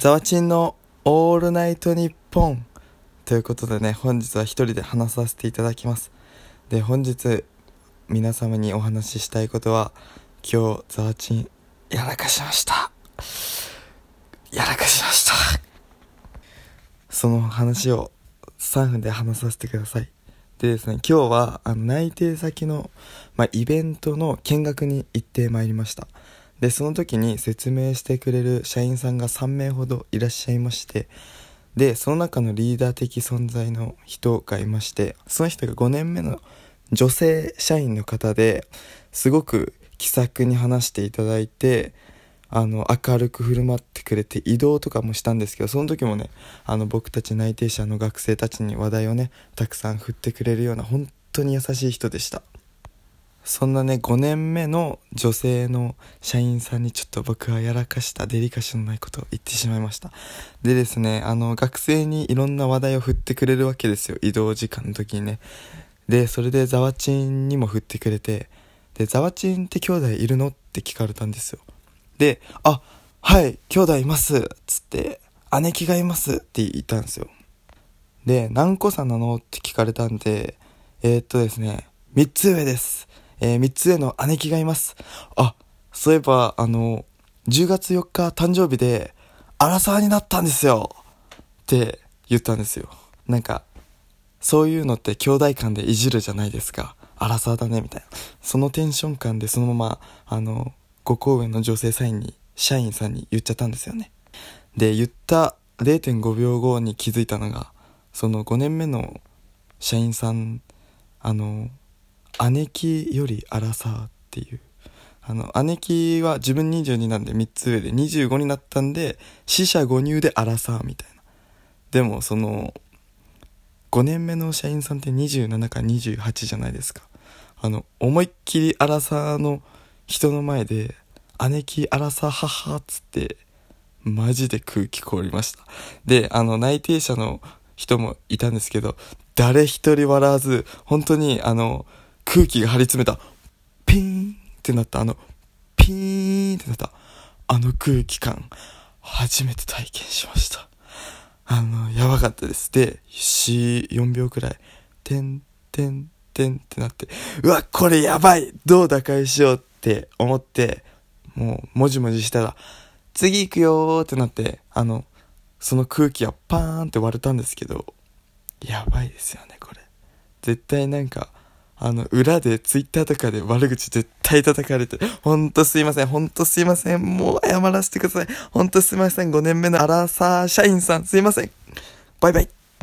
ザワチンのオールナイトニッポンということでね、本日は一人で話させていただきます。で、本日皆様にお話ししたいことは、今日ザワチンやらかしました。その話を3分で話させてください。でですね、今日は内定先の、イベントの見学に行ってまいりました。で、その時に説明してくれる社員さんが3名ほどいらっしゃいまして、でその中のリーダー的存在の人がいまして、その人が5年目の女性社員の方で、すごく気さくに話していただいて、明るく振る舞ってくれて、移動とかもしたんですけど、その時もね、僕たち内定者の学生たちに話題をねたくさん振ってくれるような、本当に優しい人でした。そんなね、5年目の女性の社員さんにちょっと僕はやらかした、デリカシーのないことを言ってしまいました。でですね、学生にいろんな話題を振ってくれるわけですよ、移動時間の時にね。で、それでザワチンにも振ってくれて、で、ザワチンって兄弟いるのって聞かれたんですよ。で、あ、はい、兄弟います、つって、姉貴がいますって言ったんですよ。で、何個差なのって聞かれたんで、ですね、3つ上です。3つ上の姉貴がいます。あ、そういえば、10月4日誕生日で、アラサーになったんですよって言ったんですよ。なんか、そういうのって兄弟間でいじるじゃないですか。アラサーだね、みたいな。そのテンション感でそのまま、5個上の女性社員さんに言っちゃったんですよね。で、言った 0.5 秒後に気づいたのが、その5年目の社員さん、姉貴よりアラサーっていう、姉貴は自分22なんで3つ上で、25になったんで四捨五入でアラサーみたいな。でもその5年目の社員さんって27か28じゃないですか。思いっきりアラサーの人の前で姉貴アラサー母っつって、マジで空気凍りました。で、内定者の人もいたんですけど、誰一人笑わず、本当に空気が張り詰めた、ピーンってなった、ピーンってなった空気感、初めて体験しました。やばかったです。で、4秒くらいてんてんてんってなって、うわ、これやばい、どう打開しようって思って、もうもじもじしたら、次行くよーってなって、その空気がパーンって割れたんですけど、やばいですよね、これ。絶対なんか裏でツイッターとかで悪口絶対叩かれて、ほんとすいません、ほんとすいません、もう謝らせてください、ほんとすいません、5年目のアラサー社員さん、すいません、バイバイ。